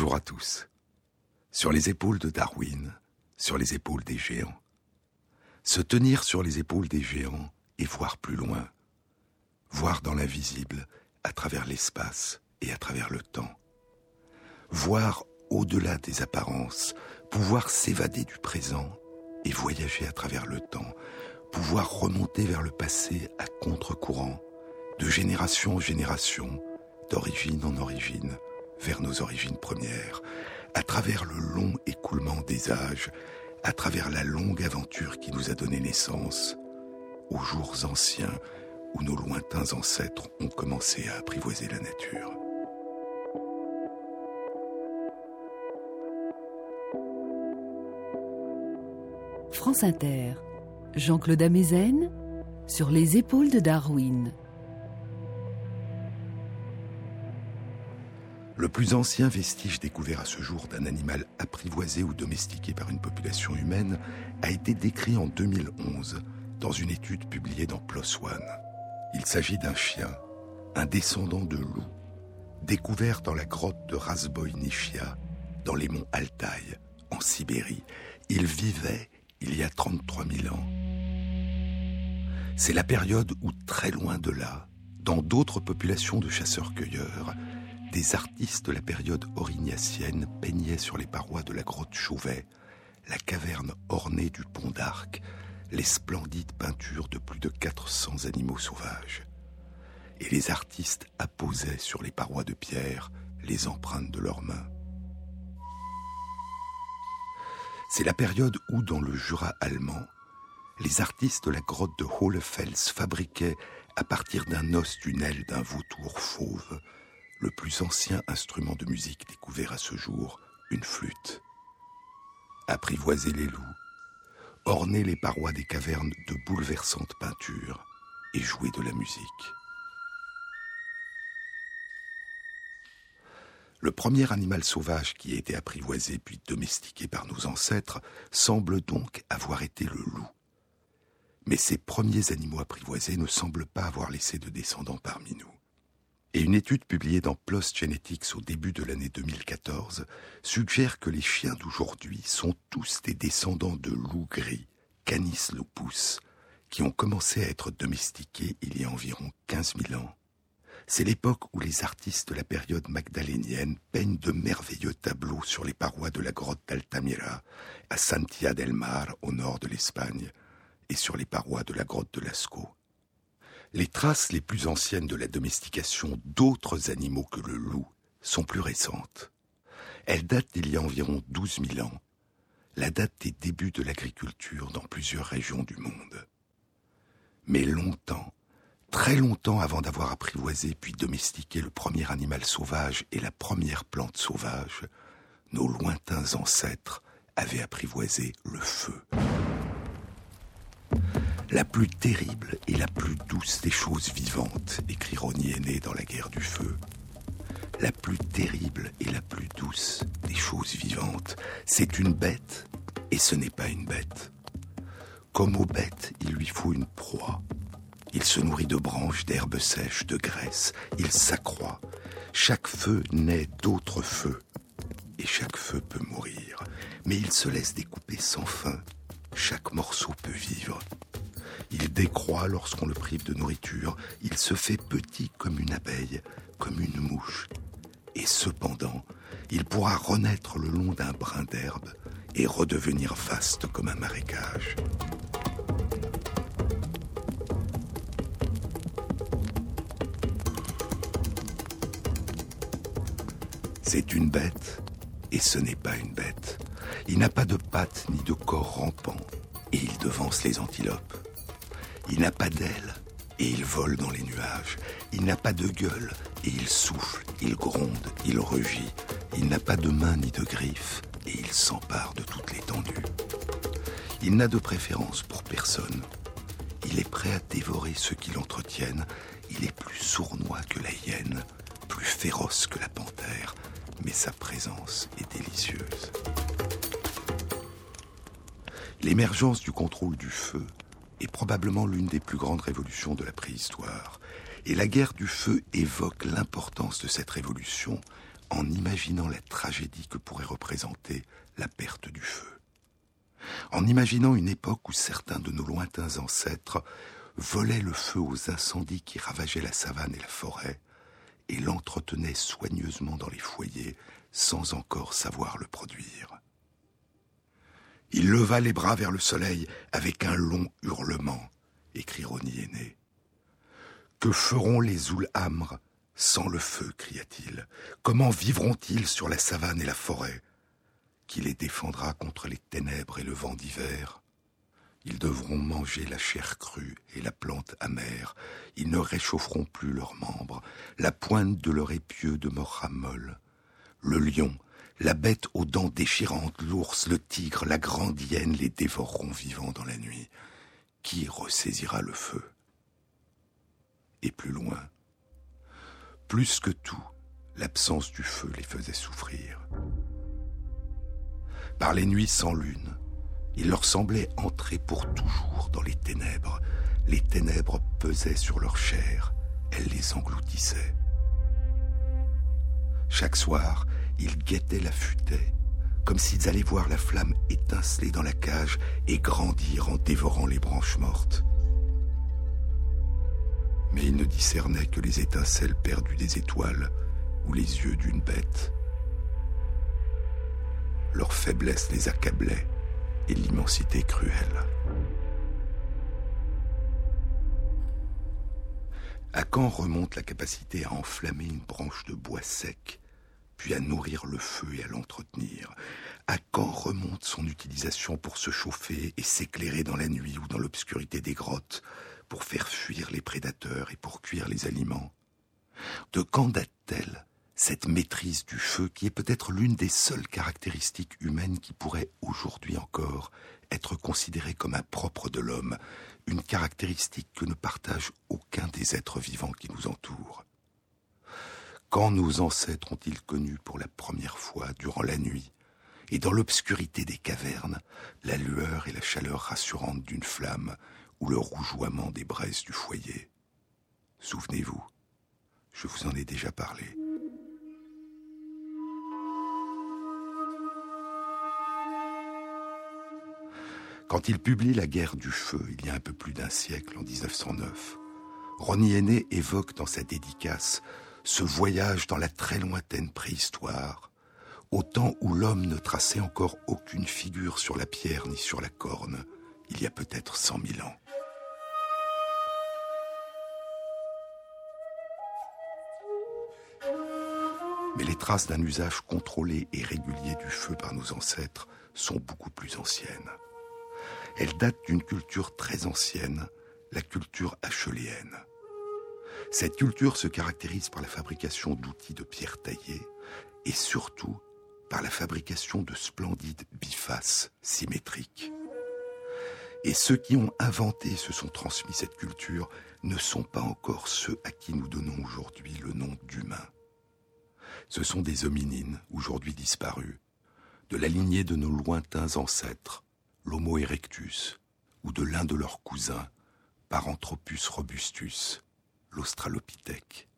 Bonjour à tous. Sur les épaules de Darwin, sur les épaules des géants. Se tenir sur les épaules des géants et voir plus loin. Voir dans l'invisible, à travers l'espace et à travers le temps. Voir au-delà des apparences, pouvoir s'évader du présent et voyager à travers le temps. Pouvoir remonter vers le passé à contre-courant, de génération en génération, d'origine en origine, vers nos origines premières, à travers le long écoulement des âges, à travers la longue aventure qui nous a donné naissance, aux jours anciens où nos lointains ancêtres ont commencé à apprivoiser la nature. France Inter, Jean-Claude Ameysen, sur les épaules de Darwin. Le plus ancien vestige découvert à ce jour d'un animal apprivoisé ou domestiqué par une population humaine a été décrit en 2011 dans une étude publiée dans PLOS ONE. Il s'agit d'un chien, un descendant de loup, découvert dans la grotte de Rasboï-Nichia, dans les monts Altaï, en Sibérie. Il vivait il y a 33 000 ans. C'est la période où, très loin de là, dans d'autres populations de chasseurs-cueilleurs, des artistes de la période orignacienne peignaient sur les parois de la grotte Chauvet, la caverne ornée du pont d'Arc, les splendides peintures de plus de 400 animaux sauvages. Et les artistes apposaient sur les parois de pierre les empreintes de leurs mains. C'est la période où, dans le Jura allemand, les artistes de la grotte de Hohlefels fabriquaient, à partir d'un os d'une aile d'un vautour fauve, le plus ancien instrument de musique découvert à ce jour, une flûte. Apprivoiser les loups, orner les parois des cavernes de bouleversantes peintures et jouer de la musique. Le premier animal sauvage qui a été apprivoisé puis domestiqué par nos ancêtres semble donc avoir été le loup. Mais ces premiers animaux apprivoisés ne semblent pas avoir laissé de descendants parmi nous. Et une étude publiée dans PLOS Genetics au début de l'année 2014 suggère que les chiens d'aujourd'hui sont tous des descendants de loups gris, Canis lupus, qui ont commencé à être domestiqués il y a environ 15 000 ans. C'est l'époque où les artistes de la période magdalénienne peignent de merveilleux tableaux sur les parois de la grotte d'Altamira, à Santiago del Mar, au nord de l'Espagne, et sur les parois de la grotte de Lascaux. Les traces les plus anciennes de la domestication d'autres animaux que le loup sont plus récentes. Elles datent d'il y a environ 12 000 ans, la date des débuts de l'agriculture dans plusieurs régions du monde. Mais longtemps, très longtemps avant d'avoir apprivoisé puis domestiqué le premier animal sauvage et la première plante sauvage, nos lointains ancêtres avaient apprivoisé le feu. La plus terrible et la plus douce des choses vivantes, écrit Rosny aîné dans La guerre du feu. La plus terrible et la plus douce des choses vivantes, c'est une bête et ce n'est pas une bête. Comme aux bêtes, il lui faut une proie. Il se nourrit de branches, d'herbes sèches, de graisse. Il s'accroît. Chaque feu naît d'autres feux et chaque feu peut mourir. Mais il se laisse découper sans fin. Chaque morceau peut vivre. Il décroît lorsqu'on le prive de nourriture, il se fait petit comme une abeille, comme une mouche. Et cependant, il pourra renaître le long d'un brin d'herbe et redevenir vaste comme un marécage. C'est une bête, et ce n'est pas une bête. Il n'a pas de pattes ni de corps rampant, et il devance les antilopes. Il n'a pas d'ailes et il vole dans les nuages. Il n'a pas de gueule et il souffle, il gronde, il rugit. Il n'a pas de mains ni de griffes et il s'empare de toute l'étendue. Il n'a de préférence pour personne. Il est prêt à dévorer ceux qui l'entretiennent. Il est plus sournois que la hyène, plus féroce que la panthère, mais sa présence est délicieuse. L'émergence du contrôle du feu est probablement l'une des plus grandes révolutions de la préhistoire. Et la guerre du feu évoque l'importance de cette révolution en imaginant la tragédie que pourrait représenter la perte du feu. En imaginant une époque où certains de nos lointains ancêtres volaient le feu aux incendies qui ravageaient la savane et la forêt et l'entretenaient soigneusement dans les foyers sans encore savoir le produire. Il leva les bras vers le soleil avec un long hurlement, écrit Rosny aîné. « Que feront les oulhamres sans le feu » cria-t-il. « Comment vivront-ils sur la savane et la forêt ? Qui les défendra contre les ténèbres et le vent d'hiver ? Ils devront manger la chair crue et la plante amère. Ils ne réchaufferont plus leurs membres. La pointe de leur épieu demeurera molle. Le lion, la bête aux dents déchirantes, l'ours, le tigre, la grande hyène les dévoreront vivants dans la nuit. Qui ressaisira le feu ? » Et plus loin. Plus que tout, l'absence du feu les faisait souffrir. Par les nuits sans lune, il leur semblait entrer pour toujours dans les ténèbres. Les ténèbres pesaient sur leur chair, elles les engloutissaient. Chaque soir, ils guettaient la futaie, comme s'ils allaient voir la flamme étinceler dans la cage et grandir en dévorant les branches mortes. Mais il ne discernait que les étincelles perdues des étoiles ou les yeux d'une bête. Leur faiblesse les accablait et l'immensité cruelle. À quand remonte la capacité à enflammer une branche de bois sec, puis à nourrir le feu et à l'entretenir ? À quand remonte son utilisation pour se chauffer et s'éclairer dans la nuit ou dans l'obscurité des grottes ? Pour faire fuir les prédateurs et pour cuire les aliments. De quand date-t-elle cette maîtrise du feu qui est peut-être l'une des seules caractéristiques humaines qui pourrait aujourd'hui encore être considérée comme un propre de l'homme, une caractéristique que ne partage aucun des êtres vivants qui nous entourent? Quand nos ancêtres ont-ils connu pour la première fois, durant la nuit, et dans l'obscurité des cavernes, la lueur et la chaleur rassurante d'une flamme, ou le rougeoiement des braises du foyer? Souvenez-vous, je vous en ai déjà parlé. Quand il publie La guerre du feu, il y a un peu plus d'un siècle, en 1909, Rosny aîné évoque dans sa dédicace ce voyage dans la très lointaine préhistoire, au temps où l'homme ne traçait encore aucune figure sur la pierre ni sur la corne, il y a peut-être 100 000 ans. Mais les traces d'un usage contrôlé et régulier du feu par nos ancêtres sont beaucoup plus anciennes. Elles datent d'une culture très ancienne, la culture acheuléenne. Cette culture se caractérise par la fabrication d'outils de pierre taillée et surtout par la fabrication de splendides bifaces symétriques. Et ceux qui ont inventé et se sont transmis cette culture ne sont pas encore ceux à qui nous donnons aujourd'hui le nom d'humains. Ce sont des hominines, aujourd'hui disparus, de la lignée de nos lointains ancêtres, l'Homo erectus, ou de l'un de leurs cousins, Paranthropus robustus, l'Australopithèque.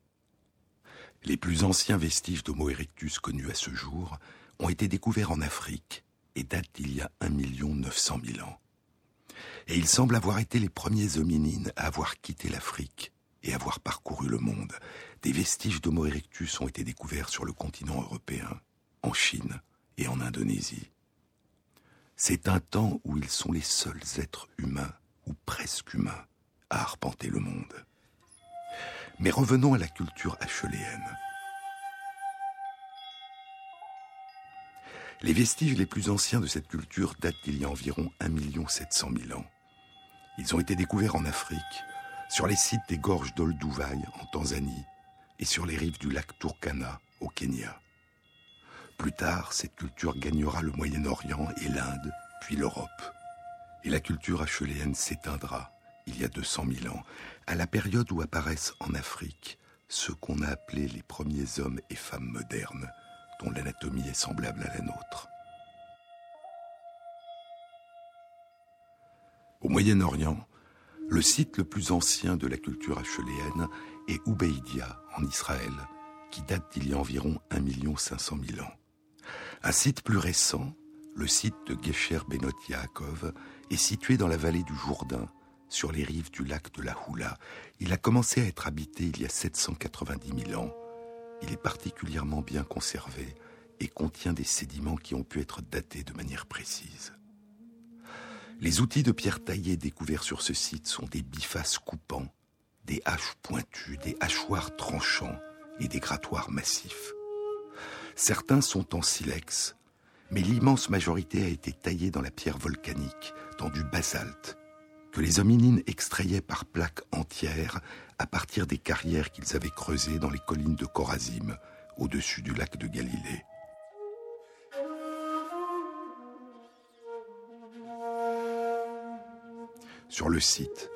Les plus anciens vestiges d'Homo erectus connus à ce jour ont été découverts en Afrique et datent d'il y a 1 900 000 ans. Et ils semblent avoir été les premiers hominines à avoir quitté l'Afrique et avoir parcouru le monde. Des vestiges d'Homo erectus ont été découverts sur le continent européen, en Chine et en Indonésie. C'est un temps où ils sont les seuls êtres humains, ou presque humains, à arpenter le monde. Mais revenons à la culture acheuléenne. Les vestiges les plus anciens de cette culture datent d'il y a environ 1 700 000 ans. Ils ont été découverts en Afrique, sur les sites des gorges d'Olduvai en Tanzanie et sur les rives du lac Turkana au Kenya. Plus tard, cette culture gagnera le Moyen-Orient et l'Inde, puis l'Europe. Et la culture acheuléenne s'éteindra, il y a 200 000 ans, à la période où apparaissent en Afrique ceux qu'on a appelés les premiers hommes et femmes modernes, dont l'anatomie est semblable à la nôtre. Au Moyen-Orient, le site le plus ancien de la culture acheuléenne est Ubeidia, en Israël, qui date d'il y a environ 1 500 000 ans. Un site plus récent, le site de Gesher Benot Yaakov, est situé dans la vallée du Jourdain, sur les rives du lac de la Hula. Il a commencé à être habité il y a 790 000 ans. Il est particulièrement bien conservé et contient des sédiments qui ont pu être datés de manière précise. Les outils de pierre taillée découverts sur ce site sont des bifaces coupants, des haches pointues, des hachoirs tranchants et des grattoirs massifs. Certains sont en silex, mais l'immense majorité a été taillée dans la pierre volcanique, dans du basalte, que les hominines extrayaient par plaques entières à partir des carrières qu'ils avaient creusées dans les collines de Corazim, au-dessus du lac de Galilée. Sur le site,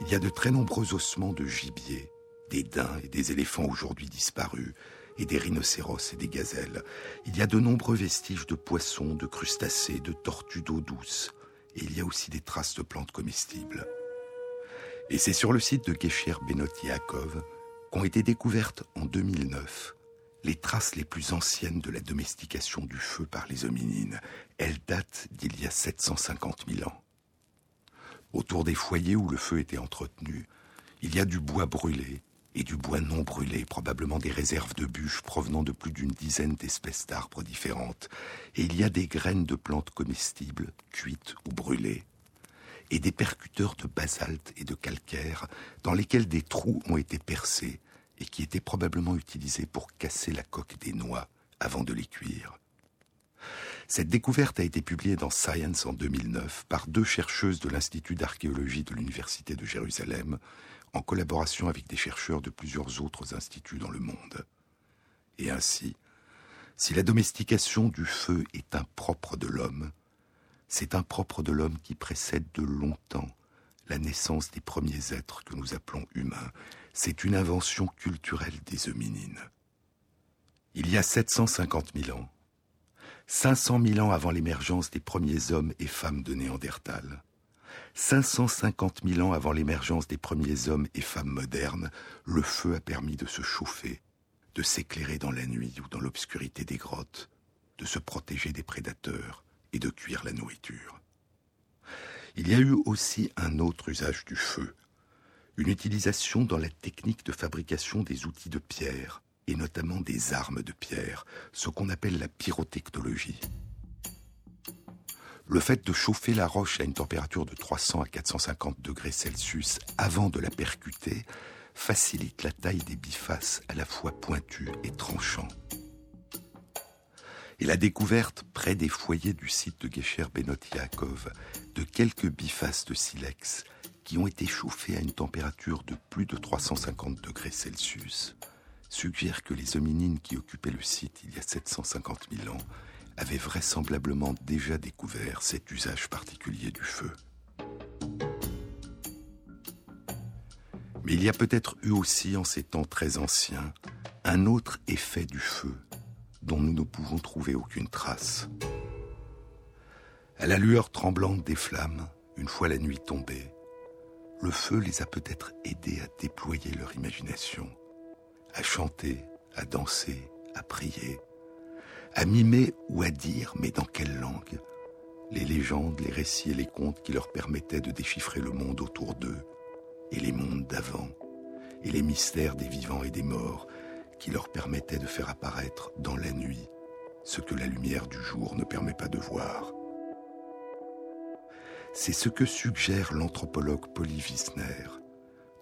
il y a de très nombreux ossements de gibier, des daims et des éléphants aujourd'hui disparus, et des rhinocéros et des gazelles. Il y a de nombreux vestiges de poissons, de crustacés, de tortues d'eau douce, et il y a aussi des traces de plantes comestibles. Et c'est sur le site de Gesher Benot Yaakov qu'ont été découvertes en 2009 les traces les plus anciennes de la domestication du feu par les hominines. Elles datent d'il y a 750 000 ans. Autour des foyers où le feu était entretenu, il y a du bois brûlé et du bois non brûlé, probablement des réserves de bûches provenant de plus d'une dizaine d'espèces d'arbres différentes. Et il y a des graines de plantes comestibles, cuites ou brûlées, et des percuteurs de basalte et de calcaire dans lesquels des trous ont été percés et qui étaient probablement utilisés pour casser la coque des noix avant de les cuire. Cette découverte a été publiée dans Science en 2009 par deux chercheuses de l'Institut d'archéologie de l'Université de Jérusalem, en collaboration avec des chercheurs de plusieurs autres instituts dans le monde. Et ainsi, si la domestication du feu est un propre de l'homme, c'est un propre de l'homme qui précède de longtemps la naissance des premiers êtres que nous appelons humains. C'est une invention culturelle des hominines. Il y a 750 000 ans, 500 000 ans avant l'émergence des premiers hommes et femmes de Néandertal, 550 000 ans avant l'émergence des premiers hommes et femmes modernes, le feu a permis de se chauffer, de s'éclairer dans la nuit ou dans l'obscurité des grottes, de se protéger des prédateurs et de cuire la nourriture. Il y a eu aussi un autre usage du feu, une utilisation dans la technique de fabrication des outils de pierre, et notamment des armes de pierre, ce qu'on appelle la pyrotechnologie. Le fait de chauffer la roche à une température de 300 à 450 degrés Celsius avant de la percuter facilite la taille des bifaces à la fois pointus et tranchants. Et la découverte, près des foyers du site de Gesher Benot Yaakov, de quelques bifaces de silex qui ont été chauffés à une température de plus de 350 degrés Celsius suggère que les hominines qui occupaient le site il y a 750 000 ans avaient vraisemblablement déjà découvert cet usage particulier du feu. Mais il y a peut-être eu aussi, en ces temps très anciens, un autre effet du feu dont nous ne pouvons trouver aucune trace. À la lueur tremblante des flammes, une fois la nuit tombée, le feu les a peut-être aidés à déployer leur imagination, à chanter, à danser, à prier, à mimer ou à dire, mais dans quelle langue, les légendes, les récits et les contes qui leur permettaient de déchiffrer le monde autour d'eux, et les mondes d'avant, et les mystères des vivants et des morts, qui leur permettaient de faire apparaître dans la nuit ce que la lumière du jour ne permet pas de voir. C'est ce que suggère l'anthropologue Polly Wiessner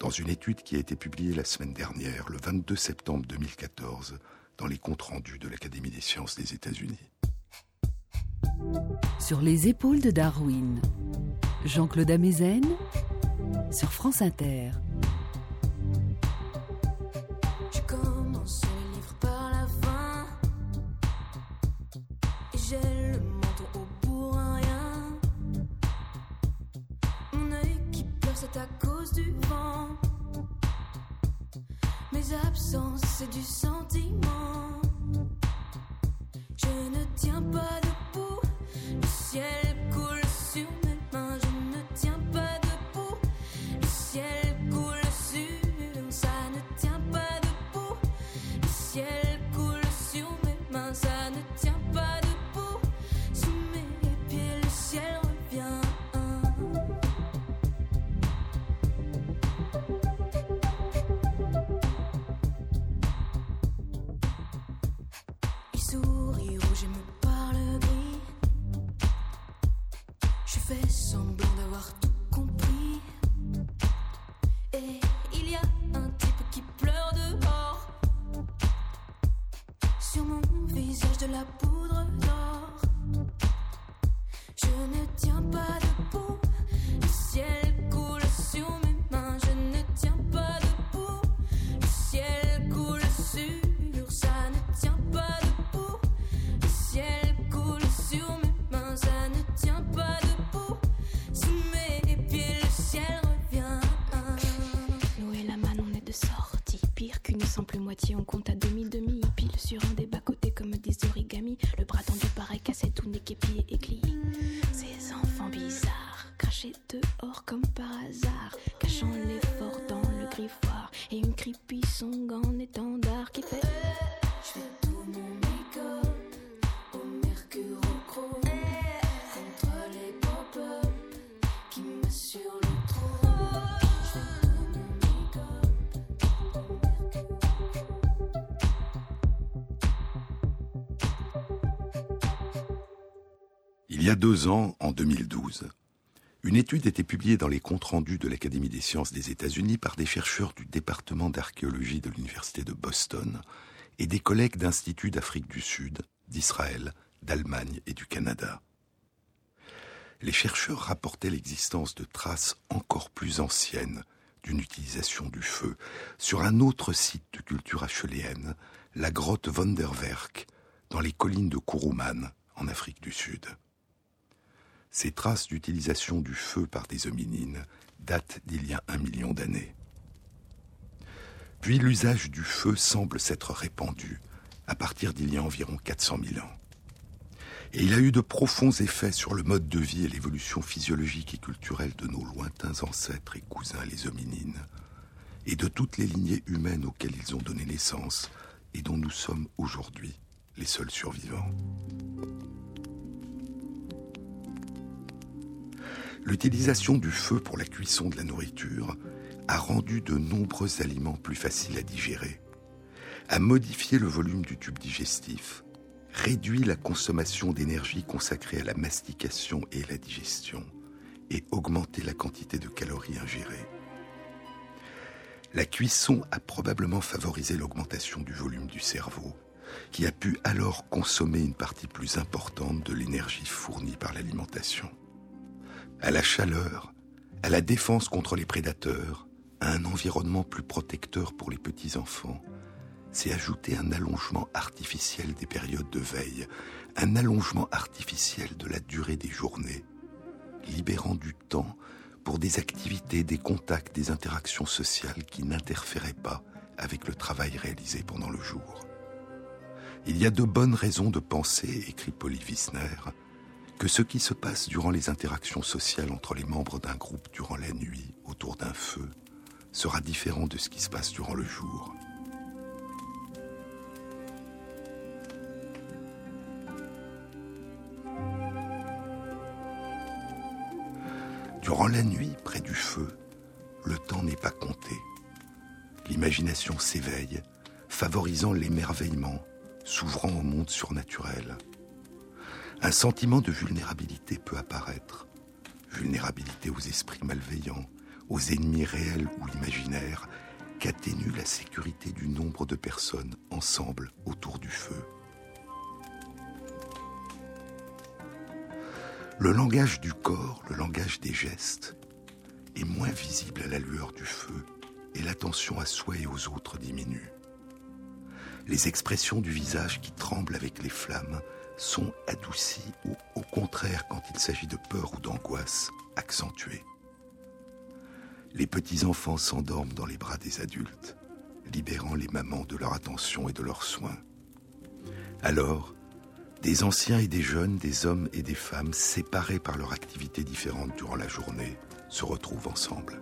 dans une étude qui a été publiée la semaine dernière, le 22 septembre 2014, dans les comptes rendus de l'Académie des sciences des États-Unis. Sur les épaules de Darwin, Jean-Claude Ameysen, sur France Inter. Je commence le livre par la fin, et j'ai le menton haut pour un rien. Mon œil qui pleure, c'est à cause du vent. Mes absences, c'est du sentiment. Je ne tiens pas debout, le ciel coule sur mes mains. Je ne tiens pas debout, le ciel coule sur. Ça ne tient pas debout, le ciel. pire qu'une simple moitié, on compte à demi-demi, pile sur un des bas-côtés comme des origamis, le bras tendu pareil cassé, tout nez, pied et éclié. Ces enfants bizarres, crachés dehors comme par hasard, cachant l'effort dans le griffoir, et une creepy song en étendard qui fait je fais tout mon make-up au mercurochrome. Il y a 2 ans, en 2012, une étude était publiée dans les comptes rendus de l'Académie des sciences des États-Unis par des chercheurs du département d'archéologie de l'Université de Boston et des collègues d'instituts d'Afrique du Sud, d'Israël, d'Allemagne et du Canada. Les chercheurs rapportaient l'existence de traces encore plus anciennes d'une utilisation du feu sur un autre site de culture acheuléenne, la grotte Vonderwerk, dans les collines de Kuruman, en Afrique du Sud. Ces traces d'utilisation du feu par des hominines datent d'il y a 1 million d'années. Puis l'usage du feu semble s'être répandu à partir d'il y a environ 400 000 ans. Et il a eu de profonds effets sur le mode de vie et l'évolution physiologique et culturelle de nos lointains ancêtres et cousins, les hominines, et de toutes les lignées humaines auxquelles ils ont donné naissance et dont nous sommes aujourd'hui les seuls survivants. L'utilisation du feu pour la cuisson de la nourriture a rendu de nombreux aliments plus faciles à digérer, a modifié le volume du tube digestif, réduit la consommation d'énergie consacrée à la mastication et à la digestion et augmenté la quantité de calories ingérées. La cuisson a probablement favorisé l'augmentation du volume du cerveau, qui a pu alors consommer une partie plus importante de l'énergie fournie par l'alimentation. À la chaleur, à la défense contre les prédateurs, à un environnement plus protecteur pour les petits-enfants, c'est ajouter un allongement artificiel des périodes de veille, un allongement artificiel de la durée des journées, libérant du temps pour des activités, des contacts, des interactions sociales qui n'interféraient pas avec le travail réalisé pendant le jour. Il y a de bonnes raisons de penser, écrit Polly Wiessner, que ce qui se passe durant les interactions sociales entre les membres d'un groupe durant la nuit autour d'un feu sera différent de ce qui se passe durant le jour. Durant la nuit, près du feu, le temps n'est pas compté. L'imagination s'éveille, favorisant l'émerveillement, s'ouvrant au monde surnaturel. Un sentiment de vulnérabilité peut apparaître. Vulnérabilité aux esprits malveillants, aux ennemis réels ou imaginaires, qu'atténue la sécurité du nombre de personnes ensemble autour du feu. Le langage du corps, le langage des gestes, est moins visible à la lueur du feu et l'attention à soi et aux autres diminue. Les expressions du visage qui tremblent avec les flammes sont adoucis ou, au contraire, quand il s'agit de peur ou d'angoisse, accentués. Les petits-enfants s'endorment dans les bras des adultes, libérant les mamans de leur attention et de leurs soins. Alors, des anciens et des jeunes, des hommes et des femmes, séparés par leurs activités différentes durant la journée, se retrouvent ensemble.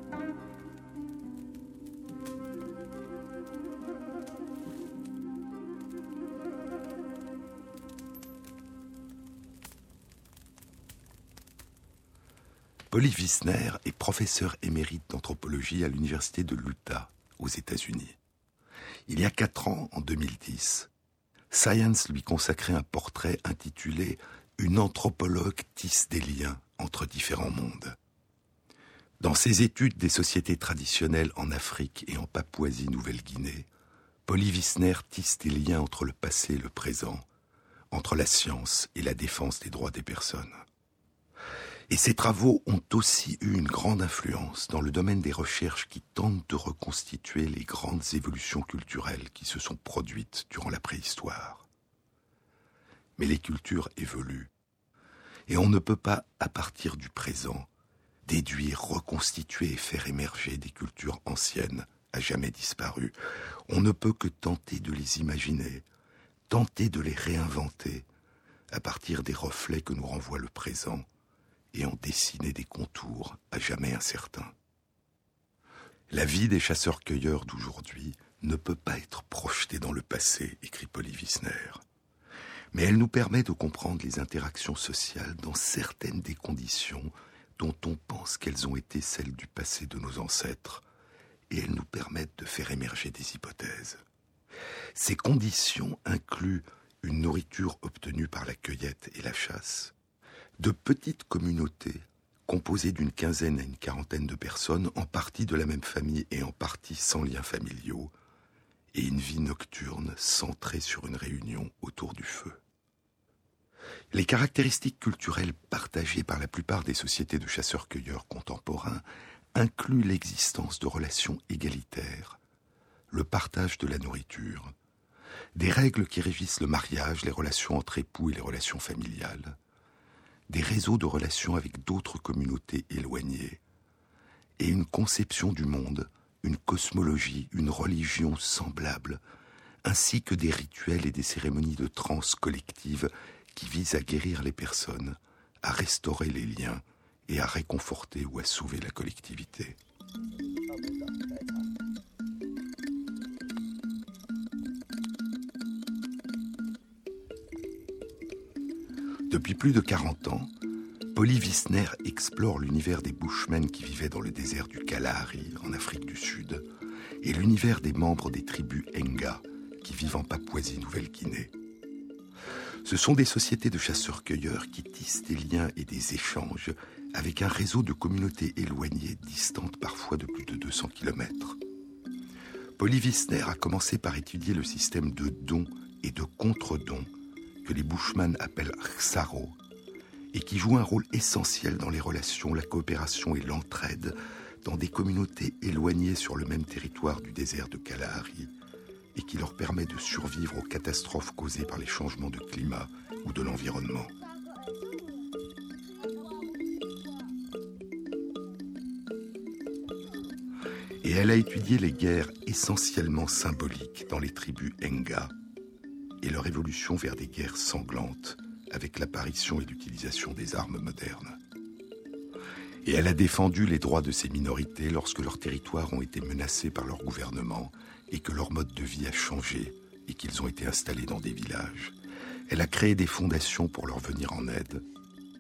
Polly Wiessner est professeur émérite d'anthropologie à l'université de l'Utah, aux États-Unis. Il y a 4 ans, en 2010, Science lui consacrait un portrait intitulé « Une anthropologue tisse des liens entre différents mondes ». Dans ses études des sociétés traditionnelles en Afrique et en Papouasie-Nouvelle-Guinée, Polly Wiessner tisse des liens entre le passé et le présent, entre la science et la défense des droits des personnes. Et ces travaux ont aussi eu une grande influence dans le domaine des recherches qui tentent de reconstituer les grandes évolutions culturelles qui se sont produites durant la préhistoire. Mais les cultures évoluent, et on ne peut pas, à partir du présent, déduire, reconstituer et faire émerger des cultures anciennes à jamais disparu. On ne peut que tenter de les imaginer, tenter de les réinventer à partir des reflets que nous renvoie le présent et en dessiner des contours à jamais incertains. La vie des chasseurs-cueilleurs d'aujourd'hui ne peut pas être projetée dans le passé, écrit Polly Wiessner. Mais elle nous permet de comprendre les interactions sociales dans certaines des conditions dont on pense qu'elles ont été celles du passé de nos ancêtres, et elles nous permettent de faire émerger des hypothèses. Ces conditions incluent une nourriture obtenue par la cueillette et la chasse, de petites communautés composées d'une quinzaine à une quarantaine de personnes, en partie de la même famille et en partie sans liens familiaux, et une vie nocturne centrée sur une réunion autour du feu. Les caractéristiques culturelles partagées par la plupart des sociétés de chasseurs-cueilleurs contemporains incluent l'existence de relations égalitaires, le partage de la nourriture, des règles qui régissent le mariage, les relations entre époux et les relations familiales, des réseaux de relations avec d'autres communautés éloignées, et une conception du monde, une cosmologie, une religion semblable, ainsi que des rituels et des cérémonies de transe collectives qui visent à guérir les personnes, à restaurer les liens et à réconforter ou à sauver la collectivité. Depuis plus de 40 ans, Polly Wiessner explore l'univers des Bushmen qui vivaient dans le désert du Kalahari, en Afrique du Sud, et l'univers des membres des tribus Enga, qui vivent en Papouasie-Nouvelle-Guinée. Ce sont des sociétés de chasseurs-cueilleurs qui tissent des liens et des échanges avec un réseau de communautés éloignées, distantes parfois de plus de 200 km. Polly Wiessner a commencé par étudier le système de dons et de contre-dons que les Bushmen appellent Xaro, et qui joue un rôle essentiel dans les relations, la coopération et l'entraide dans des communautés éloignées sur le même territoire du désert de Kalahari et qui leur permet de survivre aux catastrophes causées par les changements de climat ou de l'environnement. Et elle a étudié les guerres essentiellement symboliques dans les tribus Enga et leur évolution vers des guerres sanglantes avec l'apparition et l'utilisation des armes modernes. Et elle a défendu les droits de ces minorités lorsque leurs territoires ont été menacés par leur gouvernement et que leur mode de vie a changé et qu'ils ont été installés dans des villages. Elle a créé des fondations pour leur venir en aide.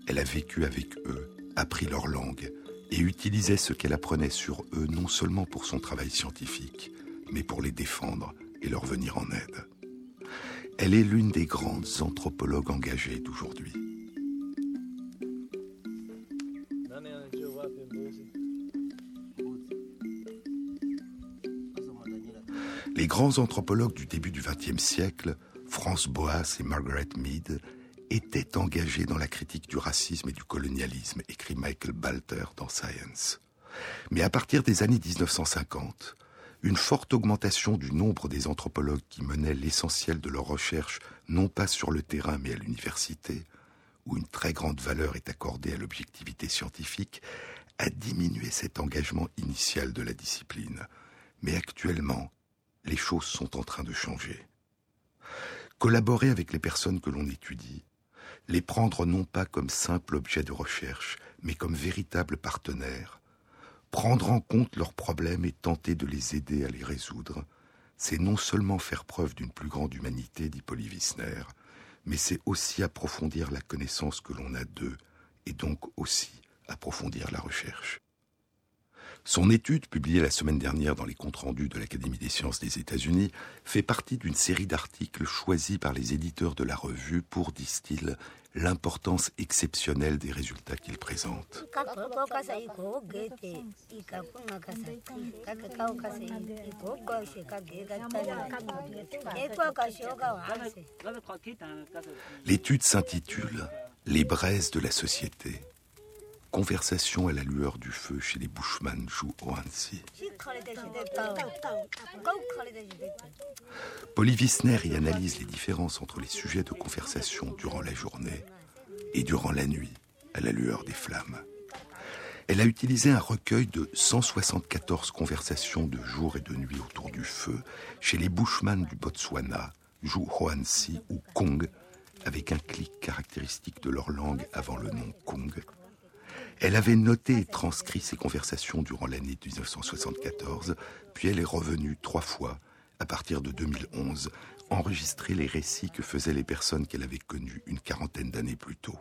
Elle a vécu avec eux, appris leur langue et utilisait ce qu'elle apprenait sur eux non seulement pour son travail scientifique, mais pour les défendre et leur venir en aide. Elle est l'une des grandes anthropologues engagées d'aujourd'hui. Les grands anthropologues du début du XXe siècle, Frances Boas et Margaret Mead, étaient engagés dans la critique du racisme et du colonialisme, écrit Michael Balter dans Science. Mais à partir des années 1950, une forte augmentation du nombre des anthropologues qui menaient l'essentiel de leurs recherches, non pas sur le terrain mais à l'université, où une très grande valeur est accordée à l'objectivité scientifique, a diminué cet engagement initial de la discipline. Mais actuellement, les choses sont en train de changer. Collaborer avec les personnes que l'on étudie, les prendre non pas comme simple objet de recherche, mais comme véritable partenaire, prendre en compte leurs problèmes et tenter de les aider à les résoudre, c'est non seulement faire preuve d'une plus grande humanité, dit Polly Wiessner, mais c'est aussi approfondir la connaissance que l'on a d'eux, et donc aussi approfondir la recherche. Son étude, publiée la semaine dernière dans les comptes rendus de l'Académie des sciences des États-Unis, fait partie d'une série d'articles choisis par les éditeurs de la revue pour, disent-ils, l'importance exceptionnelle des résultats qu'il présente. L'étude s'intitule « Les braises de la société ». Conversation à la lueur du feu chez les Bushmen Juhoansi. Polly Wiessner y analyse les différences entre les sujets de conversation durant la journée et durant la nuit, à la lueur des flammes. Elle a utilisé un recueil de 174 conversations de jour et de nuit autour du feu chez les bushman du Botswana, Juhoansi ou Kong, avec un clic caractéristique de leur langue avant le nom Kong. Elle avait noté et transcrit ces conversations durant l'année 1974, puis elle est revenue 3 fois, à partir de 2011, enregistrer les récits que faisaient les personnes qu'elle avait connues une quarantaine d'années plus tôt.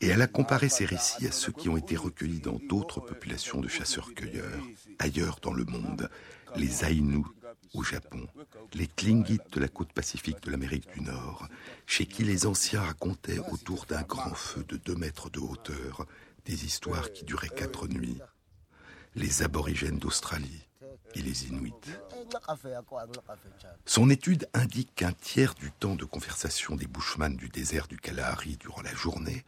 Et elle a comparé ces récits à ceux qui ont été recueillis dans d'autres populations de chasseurs-cueilleurs, ailleurs dans le monde, les Aïnous au Japon, les Tlingits de la côte pacifique de l'Amérique du Nord, chez qui les anciens racontaient autour d'un grand feu de 2 mètres de hauteur des histoires qui duraient 4 nuits, les aborigènes d'Australie et les Inuits. Son étude indique qu'un tiers du temps de conversation des bushman du désert du Kalahari durant la journée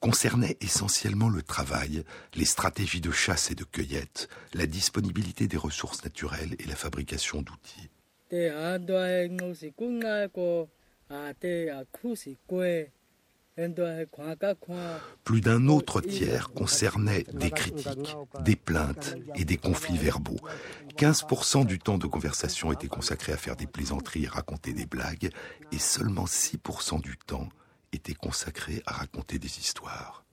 concernait essentiellement le travail, les stratégies de chasse et de cueillette, la disponibilité des ressources naturelles et la fabrication d'outils. Plus d'un autre tiers concernait des critiques, des plaintes et des conflits verbaux. 15% du temps de conversation était consacré à faire des plaisanteries et raconter des blagues, et seulement 6% du temps était consacré à raconter des histoires.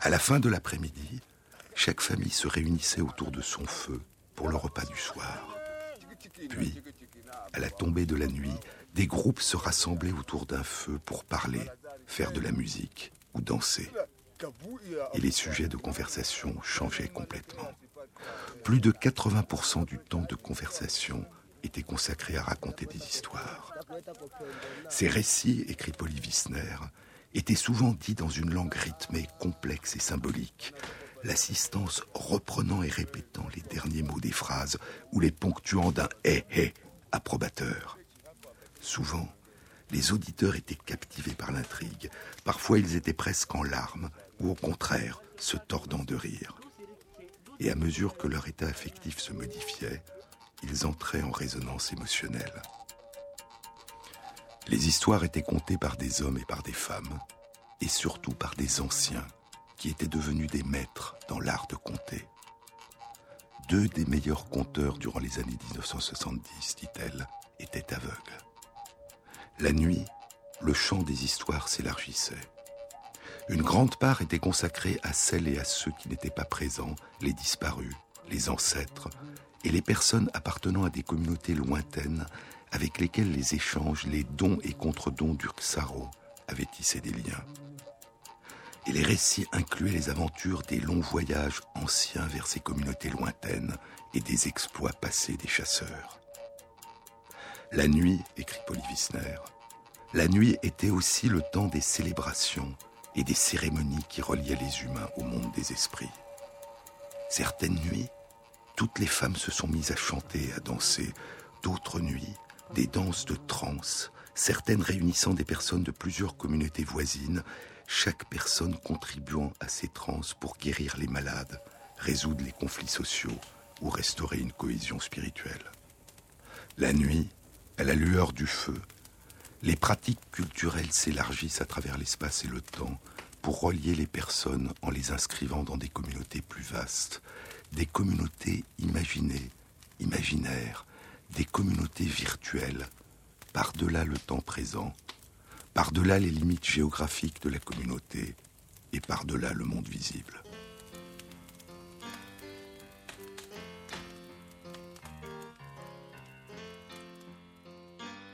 À la fin de l'après-midi, chaque famille se réunissait autour de son feu pour le repas du soir. Puis, à la tombée de la nuit, des groupes se rassemblaient autour d'un feu pour parler, faire de la musique ou danser. Et les sujets de conversation changeaient complètement. Plus de 80% du temps de conversation était consacré à raconter des histoires. Ces récits, écrits Polly Wiessner, étaient souvent dits dans une langue rythmée, complexe et symbolique, l'assistance reprenant et répétant les derniers mots des phrases ou les ponctuant d'un « hé » approbateur. Souvent, les auditeurs étaient captivés par l'intrigue. Parfois, ils étaient presque en larmes ou au contraire, se tordant de rire. Et à mesure que leur état affectif se modifiait, ils entraient en résonance émotionnelle. Les histoires étaient contées par des hommes et par des femmes, et surtout par des anciens qui étaient devenus des maîtres dans l'art de conter. 2 des meilleurs conteurs durant les années 1970, dit-elle, étaient aveugles. La nuit, le champ des histoires s'élargissait. Une grande part était consacrée à celles et à ceux qui n'étaient pas présents, les disparus, les ancêtres, et les personnes appartenant à des communautés lointaines avec lesquelles les échanges, les dons et contre-dons d'Urksaro avaient tissé des liens. Et les récits incluaient les aventures des longs voyages anciens vers ces communautés lointaines et des exploits passés des chasseurs. La nuit, écrit Polly Wiessner, la nuit était aussi le temps des célébrations et des cérémonies qui reliaient les humains au monde des esprits. Certaines nuits, toutes les femmes se sont mises à chanter et à danser. D'autres nuits, des danses de transe, certaines réunissant des personnes de plusieurs communautés voisines, chaque personne contribuant à ces transes pour guérir les malades, résoudre les conflits sociaux ou restaurer une cohésion spirituelle. La nuit, à la lueur du feu, les pratiques culturelles s'élargissent à travers l'espace et le temps pour relier les personnes en les inscrivant dans des communautés plus vastes, des communautés imaginées, imaginaires, des communautés virtuelles, par-delà le temps présent, par-delà les limites géographiques de la communauté et par-delà le monde visible.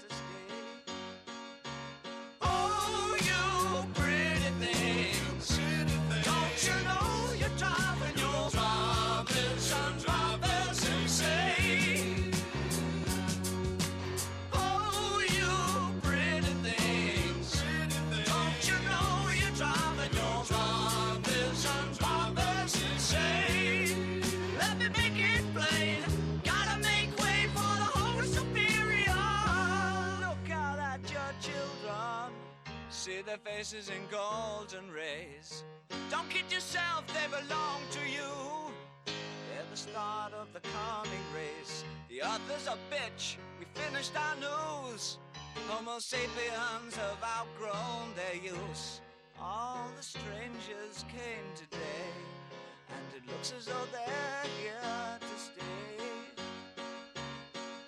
to stay. Oh, you pretty things, don't you know you're driving your drivers and drivers insane? Oh, you pretty things, don't you know you're driving your drivers and drivers insane? Let me make it plain, gotta make way for the whole superior. Look out at your children, see their faces in golden rays. Don't kid yourself, they belong to you. They're the start of the coming race. The others are bitch, we finished our news. Homo sapiens have outgrown their use. All the strangers came today, and it looks as though they're here to stay.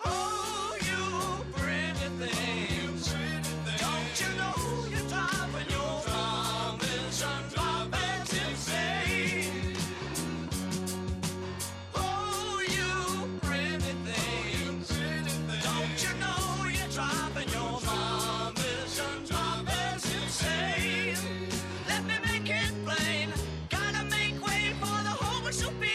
Oh, you pretty things, don't you know you're driving your promise and driving's insane? Oh, you pretty things, don't you know you're driving your promise and driving's insane? Let me make it plain, gotta make way for the Homo superior.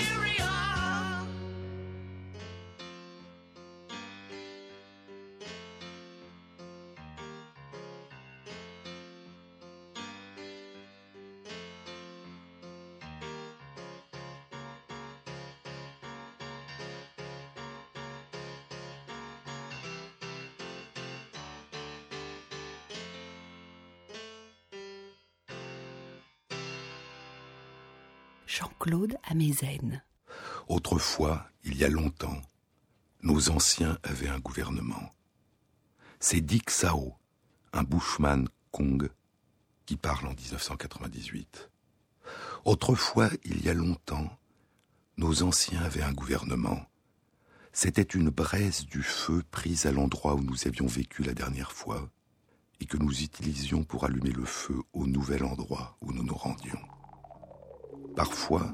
Jean-Claude Ameysen. Autrefois, il y a longtemps, nos anciens avaient un gouvernement. C'est Dick Sao, un bushman Kong, qui parle en 1998. Autrefois, il y a longtemps, nos anciens avaient un gouvernement. C'était une braise du feu prise à l'endroit où nous avions vécu la dernière fois et que nous utilisions pour allumer le feu au nouvel endroit où nous nous rendions. Parfois,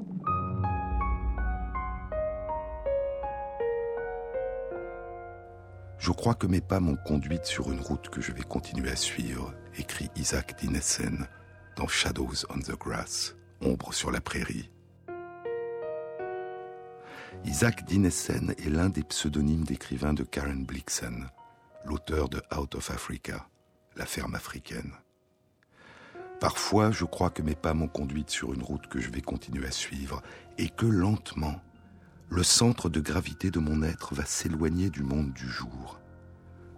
je crois que mes pas m'ont conduite sur une route que je vais continuer à suivre, écrit Isaac Dinesen dans Shadows on the Grass, Ombre sur la prairie. Isaac Dinesen est l'un des pseudonymes d'écrivain de Karen Blixen, l'auteur de Out of Africa, La ferme africaine. Parfois, je crois que mes pas m'ont conduite sur une route que je vais continuer à suivre et que, lentement, le centre de gravité de mon être va s'éloigner du monde du jour,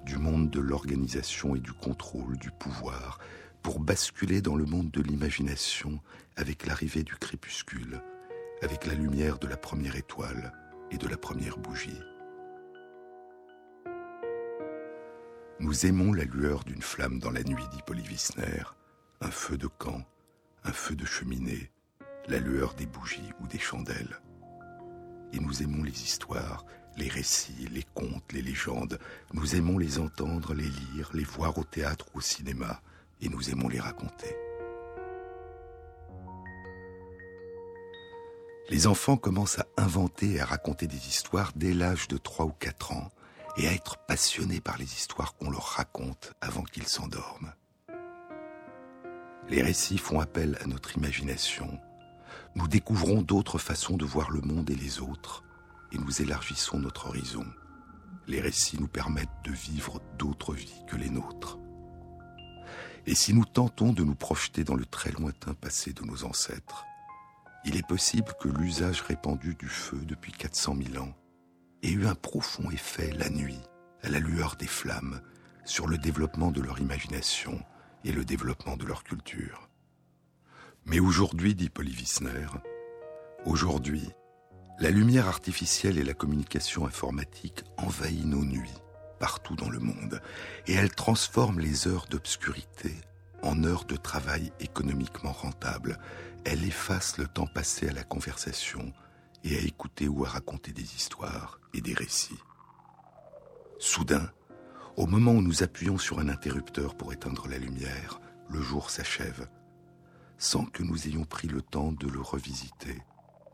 du monde de l'organisation et du contrôle, du pouvoir, pour basculer dans le monde de l'imagination avec l'arrivée du crépuscule, avec la lumière de la première étoile et de la première bougie. Nous aimons la lueur d'une flamme dans la nuit, dit Polly Wiessner. Un feu de camp, un feu de cheminée, la lueur des bougies ou des chandelles. Et nous aimons les histoires, les récits, les contes, les légendes. Nous aimons les entendre, les lire, les voir au théâtre ou au cinéma. Et nous aimons les raconter. Les enfants commencent à inventer et à raconter des histoires dès l'âge de 3 ou 4 ans et à être passionnés par les histoires qu'on leur raconte avant qu'ils s'endorment. Les récits font appel à notre imagination. Nous découvrons d'autres façons de voir le monde et les autres, et nous élargissons notre horizon. Les récits nous permettent de vivre d'autres vies que les nôtres. Et si nous tentons de nous projeter dans le très lointain passé de nos ancêtres, il est possible que l'usage répandu du feu depuis 400 000 ans ait eu un profond effet la nuit, à la lueur des flammes, sur le développement de leur imagination et le développement de leur culture. Mais aujourd'hui, dit Polly Wiessner, aujourd'hui, la lumière artificielle et la communication informatique envahissent nos nuits, partout dans le monde, et elles transforment les heures d'obscurité en heures de travail économiquement rentable. Elle efface le temps passé à la conversation et à écouter ou à raconter des histoires et des récits. Soudain, au moment où nous appuyons sur un interrupteur pour éteindre la lumière, le jour s'achève, sans que nous ayons pris le temps de le revisiter,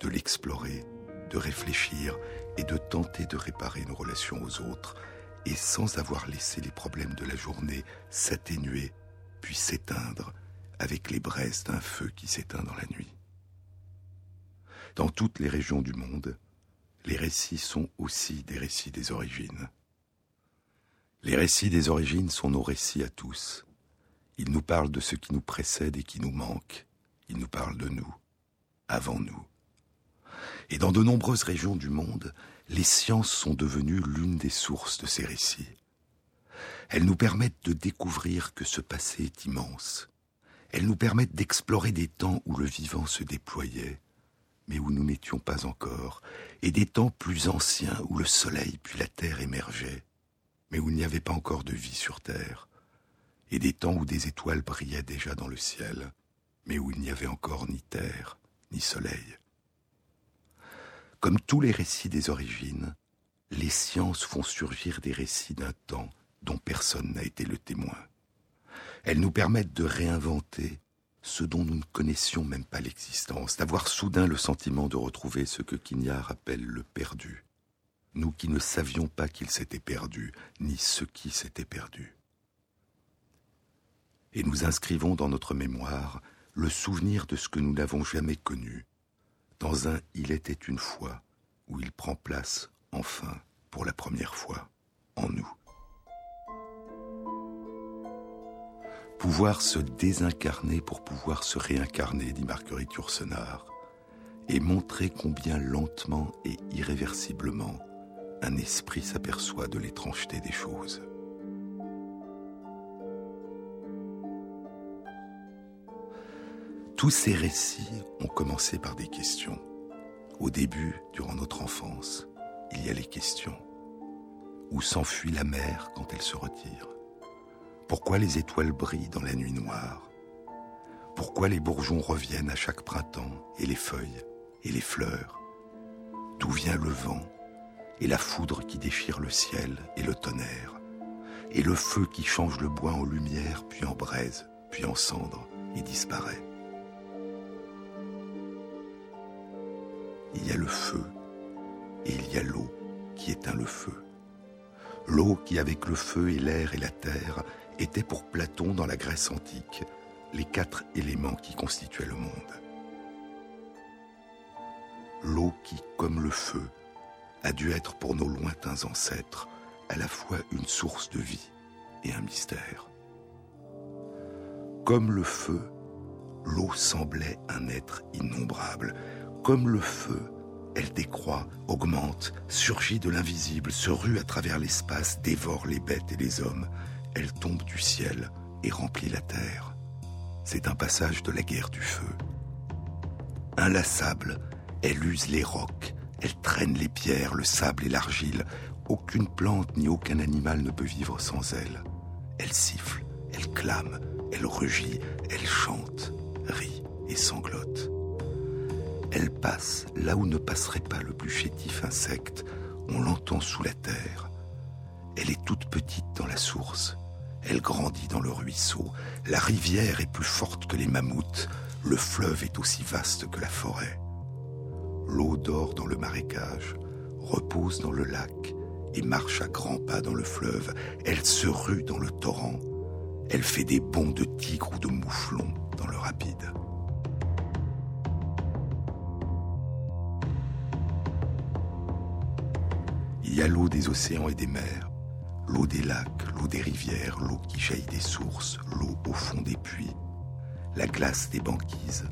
de l'explorer, de réfléchir et de tenter de réparer nos relations aux autres, et sans avoir laissé les problèmes de la journée s'atténuer, puis s'éteindre avec les braises d'un feu qui s'éteint dans la nuit. Dans toutes les régions du monde, les récits sont aussi des récits des origines. Les récits des origines sont nos récits à tous. Ils nous parlent de ce qui nous précède et qui nous manque. Ils nous parlent de nous, avant nous. Et dans de nombreuses régions du monde, les sciences sont devenues l'une des sources de ces récits. Elles nous permettent de découvrir que ce passé est immense. Elles nous permettent d'explorer des temps où le vivant se déployait, mais où nous n'étions pas encore, et des temps plus anciens où le soleil puis la terre émergeaient, mais où il n'y avait pas encore de vie sur terre, et des temps où des étoiles brillaient déjà dans le ciel, mais où il n'y avait encore ni terre, ni soleil. Comme tous les récits des origines, les sciences font surgir des récits d'un temps dont personne n'a été le témoin. Elles nous permettent de réinventer ce dont nous ne connaissions même pas l'existence, d'avoir soudain le sentiment de retrouver ce que Quignard appelle le perdu. Nous qui ne savions pas qu'il s'était perdu, ni ce qui s'était perdu. Et nous inscrivons dans notre mémoire le souvenir de ce que nous n'avons jamais connu, dans un « il était une fois » où il prend place, enfin, pour la première fois, en nous. Pouvoir se désincarner pour pouvoir se réincarner, dit Marguerite Yourcenar, et montrer combien lentement et irréversiblement un esprit s'aperçoit de l'étrangeté des choses. Tous ces récits ont commencé par des questions. Au début, durant notre enfance, il y a les questions. Où s'enfuit la mer quand elle se retire ? Pourquoi les étoiles brillent dans la nuit noire ? Pourquoi les bourgeons reviennent à chaque printemps, et les feuilles, et les fleurs ? D'où vient le vent, et la foudre qui déchire le ciel, et le tonnerre ? Et le feu qui change le bois en lumière, puis en braise, puis en cendre, et disparaît ? Il y a le feu, et il y a l'eau qui éteint le feu. L'eau qui, avec le feu et l'air et la terre, étaient pour Platon dans la Grèce antique les 4 éléments qui constituaient le monde. L'eau qui, comme le feu, a dû être pour nos lointains ancêtres à la fois une source de vie et un mystère. Comme le feu, l'eau semblait un être innombrable. Comme le feu, elle décroît, augmente, surgit de l'invisible, se rue à travers l'espace, dévore les bêtes et les hommes. Elle tombe du ciel et remplit la terre. C'est un passage de la guerre du feu. Inlassable, elle use les rocs, elle traîne les pierres, le sable et l'argile. Aucune plante ni aucun animal ne peut vivre sans elle. Elle siffle, elle clame, elle rugit, elle chante, rit et sanglote. Elle passe là où ne passerait pas le plus chétif insecte, on l'entend sous la terre. Elle est toute petite dans la source, elle grandit dans le ruisseau, la rivière est plus forte que les mammouths, le fleuve est aussi vaste que la forêt. L'eau dort dans le marécage, repose dans le lac et marche à grands pas dans le fleuve, elle se rue dans le torrent, elle fait des bonds de tigre ou de mouflon dans le rapide. Il y a l'eau des océans et des mers, l'eau des lacs, l'eau des rivières, l'eau qui jaillit des sources, l'eau au fond des puits, la glace des banquises,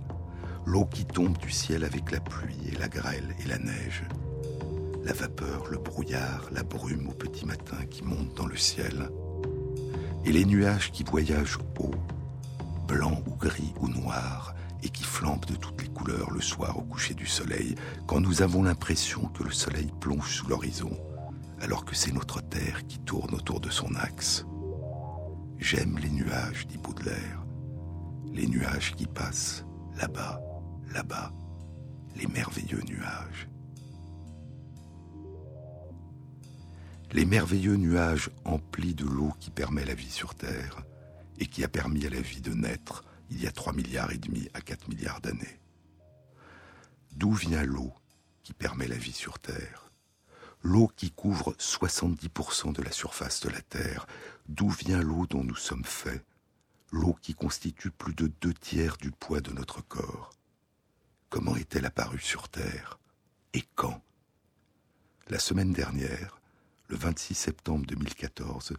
l'eau qui tombe du ciel avec la pluie et la grêle et la neige, la vapeur, le brouillard, la brume au petit matin qui monte dans le ciel, et les nuages qui voyagent haut, blancs ou gris ou noirs, et qui flambe de toutes les couleurs le soir au coucher du soleil, quand nous avons l'impression que le soleil plonge sous l'horizon, alors que c'est notre terre qui tourne autour de son axe. « J'aime les nuages », dit Baudelaire, les nuages qui passent, là-bas, là-bas, les merveilleux nuages. Les merveilleux nuages emplis de l'eau qui permet la vie sur Terre et qui a permis à la vie de naître il y a 3,5 milliards à 4 milliards d'années. D'où vient l'eau qui permet la vie sur Terre ? L'eau qui couvre 70% de la surface de la Terre. D'où vient l'eau dont nous sommes faits ? L'eau qui constitue plus de 2/3 du poids de notre corps. Comment est-elle apparue sur Terre ? Et quand ? La semaine dernière, le 26 septembre 2014,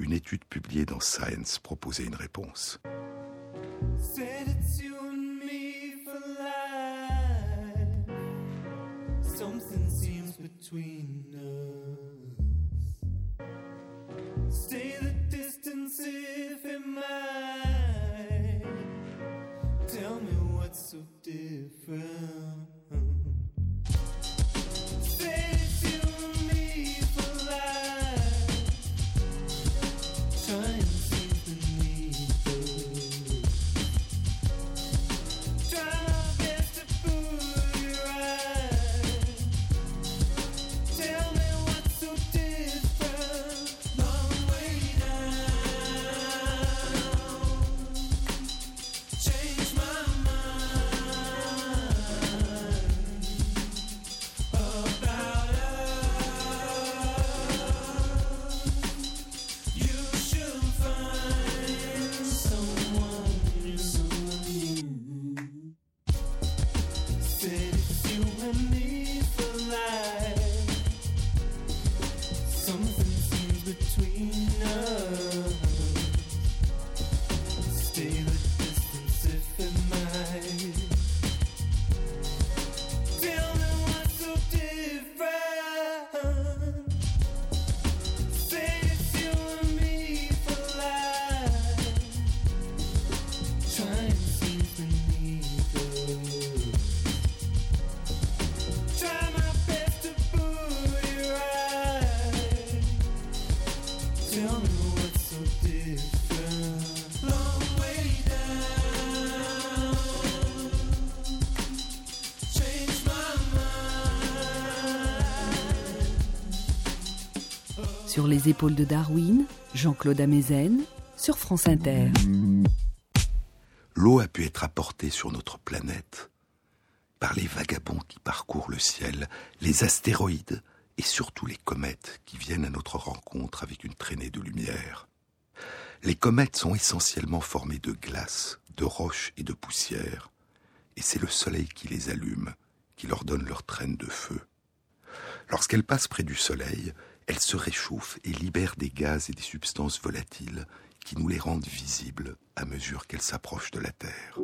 une étude publiée dans Science proposait une réponse. Sur les épaules de Darwin, Jean-Claude Ameysen, sur France Inter. L'eau a pu être apportée sur notre planète par les vagabonds qui parcourent le ciel, les astéroïdes et surtout les comètes qui viennent à notre rencontre avec une traînée de lumière. Les comètes sont essentiellement formées de glace, de roches et de poussière, et c'est le soleil qui les allume, qui leur donne leur traîne de feu. Lorsqu'elles passent près du soleil, elles se réchauffent et libèrent des gaz et des substances volatiles qui nous les rendent visibles à mesure qu'elles s'approchent de la Terre.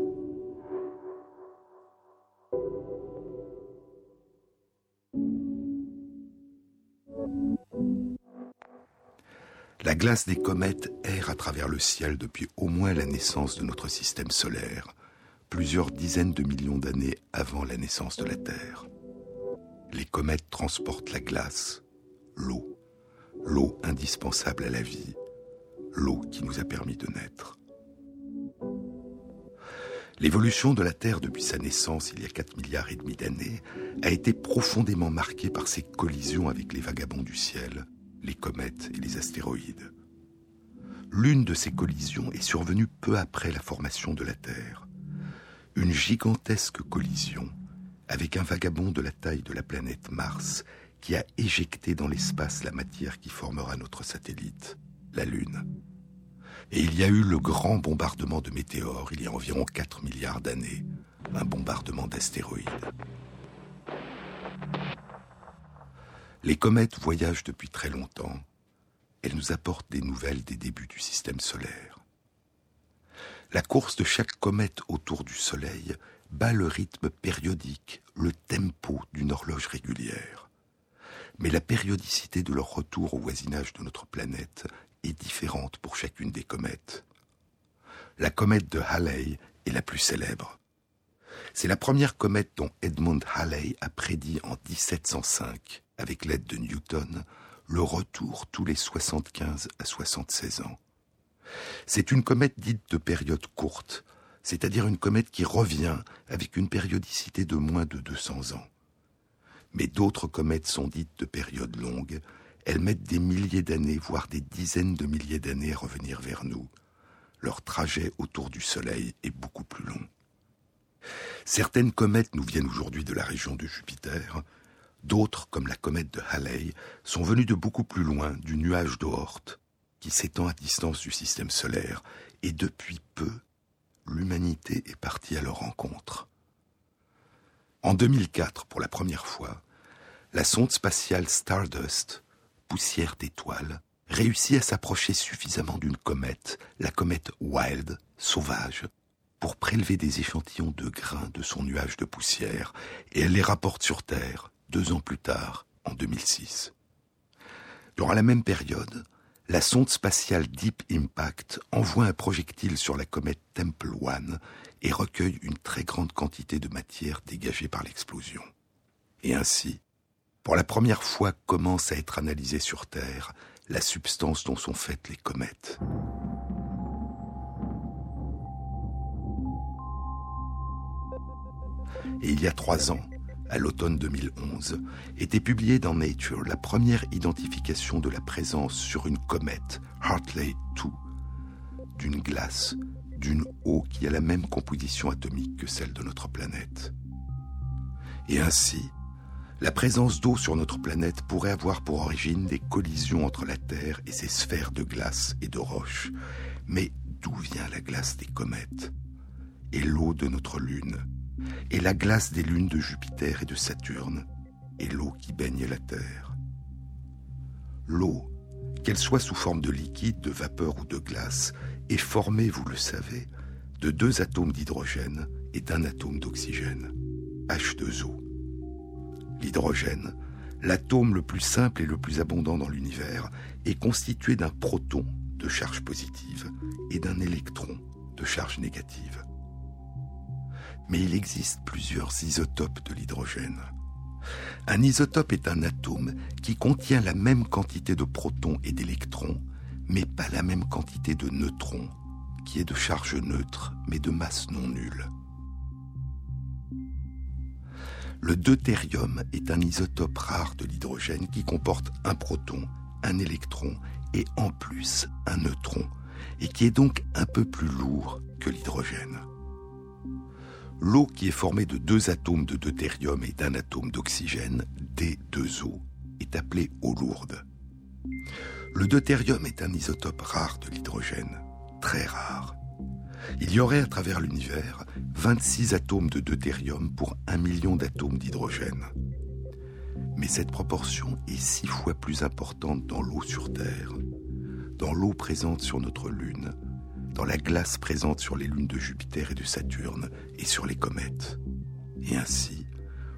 La glace des comètes erre à travers le ciel depuis au moins la naissance de notre système solaire, plusieurs dizaines de millions d'années avant la naissance de la Terre. Les comètes transportent la glace, l'eau, l'eau indispensable à la vie, l'eau qui nous a permis de naître. L'évolution de la Terre depuis sa naissance il y a 4,5 milliards d'années a été profondément marquée par ses collisions avec les vagabonds du ciel, les comètes et les astéroïdes. L'une de ces collisions est survenue peu après la formation de la Terre. Une gigantesque collision avec un vagabond de la taille de la planète Mars qui a éjecté dans l'espace la matière qui formera notre satellite, la Lune. Et il y a eu le grand bombardement de météores il y a environ 4 milliards d'années, un bombardement d'astéroïdes. Les comètes voyagent depuis très longtemps. Elles nous apportent des nouvelles des débuts du système solaire. La course de chaque comète autour du Soleil bat le rythme périodique, le tempo d'une horloge régulière. Mais la périodicité de leur retour au voisinage de notre planète est différente pour chacune des comètes. La comète de Halley est la plus célèbre. C'est la première comète dont Edmund Halley a prédit en 1705, avec l'aide de Newton, le retour tous les 75 à 76 ans. C'est une comète dite de période courte, c'est-à-dire une comète qui revient avec une périodicité de moins de 200 ans. Mais d'autres comètes sont dites de périodes longues. Elles mettent des milliers d'années, voire des dizaines de milliers d'années à revenir vers nous. Leur trajet autour du Soleil est beaucoup plus long. Certaines comètes nous viennent aujourd'hui de la région de Jupiter. D'autres, comme la comète de Halley, sont venues de beaucoup plus loin, du nuage d'Oort, qui s'étend à distance du système solaire. Et depuis peu, l'humanité est partie à leur rencontre. En 2004, pour la première fois, la sonde spatiale Stardust, poussière d'étoiles, réussit à s'approcher suffisamment d'une comète, la comète Wild, sauvage, pour prélever des échantillons de grains de son nuage de poussière, et elle les rapporte sur Terre, 2 ans plus tard, en 2006. Durant la même période, la sonde spatiale Deep Impact envoie un projectile sur la comète Temple One et recueille une très grande quantité de matière dégagée par l'explosion. Et ainsi, pour la première fois commence à être analysée sur Terre la substance dont sont faites les comètes. Et il y a 3 ans, à l'automne 2011, était publiée dans Nature la première identification de la présence sur une comète, Hartley II, d'une glace, d'une eau qui a la même composition atomique que celle de notre planète. Et ainsi, la présence d'eau sur notre planète pourrait avoir pour origine des collisions entre la Terre et ses sphères de glace et de roches. Mais d'où vient la glace des comètes ? Et l'eau de notre Lune ? Et la glace des lunes de Jupiter et de Saturne, et l'eau qui baigne la Terre. L'eau, qu'elle soit sous forme de liquide, de vapeur ou de glace, est formée, vous le savez, de 2 atomes d'hydrogène et d'un atome d'oxygène, H2O. L'hydrogène, l'atome le plus simple et le plus abondant dans l'univers, est constitué d'un proton de charge positive et d'un électron de charge négative. Mais il existe plusieurs isotopes de l'hydrogène. Un isotope est un atome qui contient la même quantité de protons et d'électrons, mais pas la même quantité de neutrons, qui est de charge neutre, mais de masse non nulle. Le deutérium est un isotope rare de l'hydrogène qui comporte un proton, un électron et en plus un neutron, et qui est donc un peu plus lourd que l'hydrogène. L'eau qui est formée de 2 atomes de deutérium et d'un atome d'oxygène, D2O, est appelée eau lourde. Le deutérium est un isotope rare de l'hydrogène, très rare. Il y aurait à travers l'univers 26 atomes de deutérium pour 1 million d'atomes d'hydrogène. Mais cette proportion est 6 fois plus importante dans l'eau sur Terre, dans l'eau présente sur notre Lune, dans la glace présente sur les lunes de Jupiter et de Saturne et sur les comètes. Et ainsi,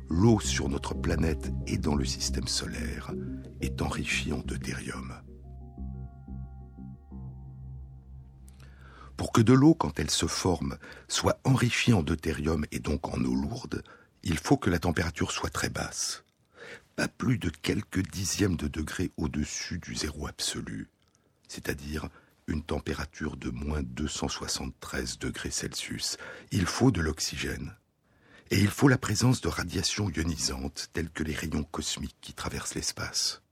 l'eau sur notre planète et dans le système solaire est enrichie en deutérium. Pour que de l'eau, quand elle se forme, soit enrichie en deutérium et donc en eau lourde, il faut que la température soit très basse, pas plus de quelques dixièmes de degré au-dessus du zéro absolu, c'est-à-dire une température de moins 273 degrés Celsius. Il faut de l'oxygène. Et il faut la présence de radiations ionisantes, telles que les rayons cosmiques qui traversent l'espace.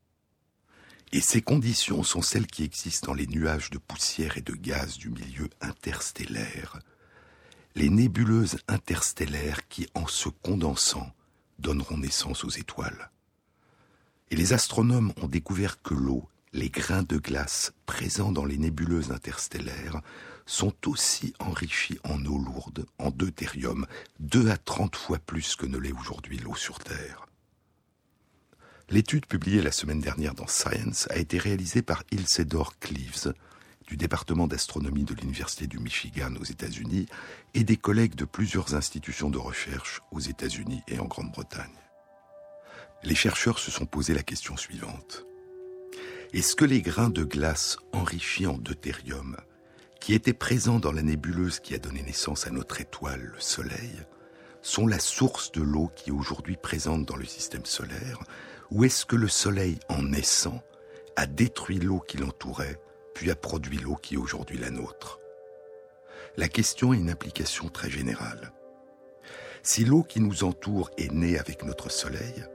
Et ces conditions sont celles qui existent dans les nuages de poussière et de gaz du milieu interstellaire. Les nébuleuses interstellaires qui, en se condensant, donneront naissance aux étoiles. Et les astronomes ont découvert que l'eau, les grains de glace présents dans les nébuleuses interstellaires sont aussi enrichis en eau lourde, en deutérium, 2 à 30 fois plus que ne l'est aujourd'hui l'eau sur Terre. L'étude publiée la semaine dernière dans Science a été réalisée par Ilsedor Cleaves, du département d'astronomie de l'Université du Michigan aux États-Unis et des collègues de plusieurs institutions de recherche aux États-Unis et en Grande-Bretagne. Les chercheurs se sont posé la question suivante. Est-ce que les grains de glace enrichis en deutérium, qui étaient présents dans la nébuleuse qui a donné naissance à notre étoile, le Soleil, sont la source de l'eau qui est aujourd'hui présente dans le système solaire, ou est-ce que le Soleil, en naissant, a détruit l'eau qui l'entourait, puis a produit l'eau qui est aujourd'hui la nôtre ? la question a une application très générale. Si l'eau qui nous entoure est née avec notre Soleil,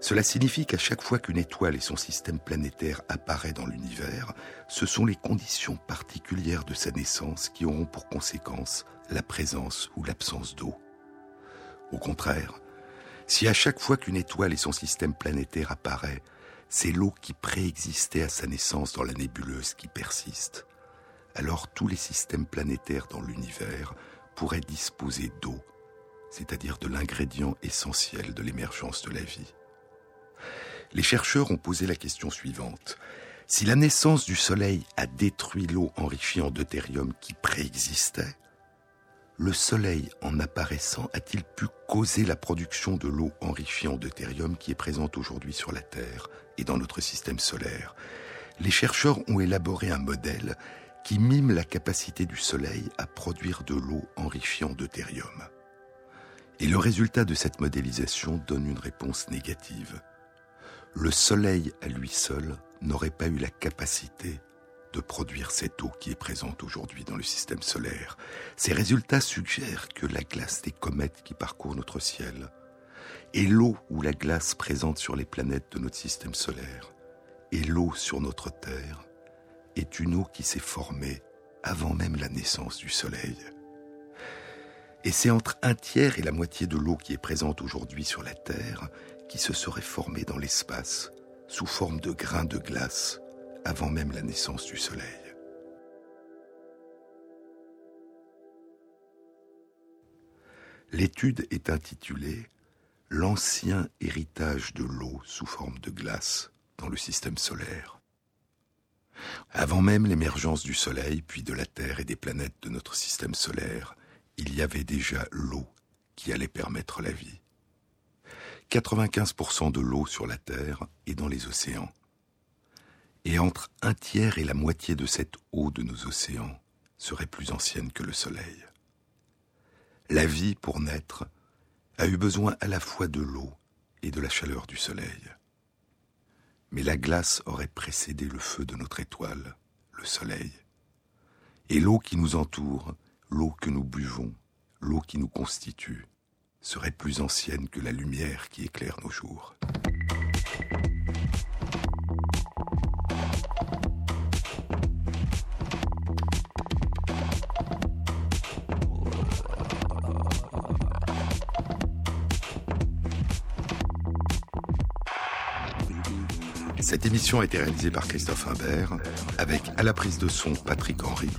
cela signifie qu'à chaque fois qu'une étoile et son système planétaire apparaît dans l'univers, ce sont les conditions particulières de sa naissance qui auront pour conséquence la présence ou l'absence d'eau. Au contraire, si à chaque fois qu'une étoile et son système planétaire apparaît, c'est l'eau qui préexistait à sa naissance dans la nébuleuse qui persiste, alors tous les systèmes planétaires dans l'univers pourraient disposer d'eau, c'est-à-dire de l'ingrédient essentiel de l'émergence de la vie. Les chercheurs ont posé la question suivante. Si la naissance du Soleil a détruit l'eau enrichie en deutérium qui préexistait, le Soleil, en apparaissant, a-t-il pu causer la production de l'eau enrichie en deutérium qui est présente aujourd'hui sur la Terre et dans notre système solaire? Les chercheurs ont élaboré un modèle qui mime la capacité du Soleil à produire de l'eau enrichie en deutérium. Et le résultat de cette modélisation donne une réponse négative. Le Soleil à lui seul n'aurait pas eu la capacité de produire cette eau qui est présente aujourd'hui dans le système solaire. Ces résultats suggèrent que la glace des comètes qui parcourent notre ciel et l'eau ou la glace présente sur les planètes de notre système solaire et l'eau sur notre Terre est une eau qui s'est formée avant même la naissance du Soleil. Et c'est entre un tiers et la moitié de l'eau qui est présente aujourd'hui sur la Terre qui se serait formée dans l'espace sous forme de grains de glace avant même la naissance du Soleil. L'étude est intitulée « L'ancien héritage de l'eau sous forme de glace dans le système solaire ». Avant même l'émergence du Soleil, puis de la Terre et des planètes de notre système solaire, il y avait déjà l'eau qui allait permettre la vie. 95% de l'eau sur la Terre est dans les océans. Et entre un tiers et la moitié de cette eau de nos océans serait plus ancienne que le Soleil. La vie, pour naître, a eu besoin à la fois de l'eau et de la chaleur du Soleil. Mais la glace aurait précédé le feu de notre étoile, le Soleil. Et l'eau qui nous entoure, l'eau que nous buvons, l'eau qui nous constitue, serait plus ancienne que la lumière qui éclaire nos jours. Cette émission a été réalisée par Christophe Imbert, avec à la prise de son Patrick Henry,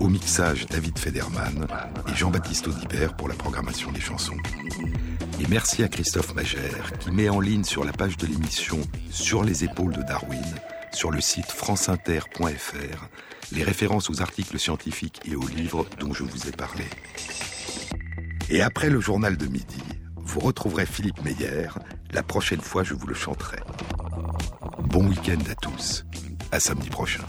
au mixage David Federman et Jean-Baptiste Audibert pour la programmation des chansons. Et merci à Christophe Magère qui met en ligne sur la page de l'émission « Sur les épaules de Darwin » sur le site franceinter.fr les références aux articles scientifiques et aux livres dont je vous ai parlé. Et après le journal de midi, vous retrouverez Philippe Meyer. La prochaine fois, je vous le chanterai. Bon week-end à tous. À samedi prochain.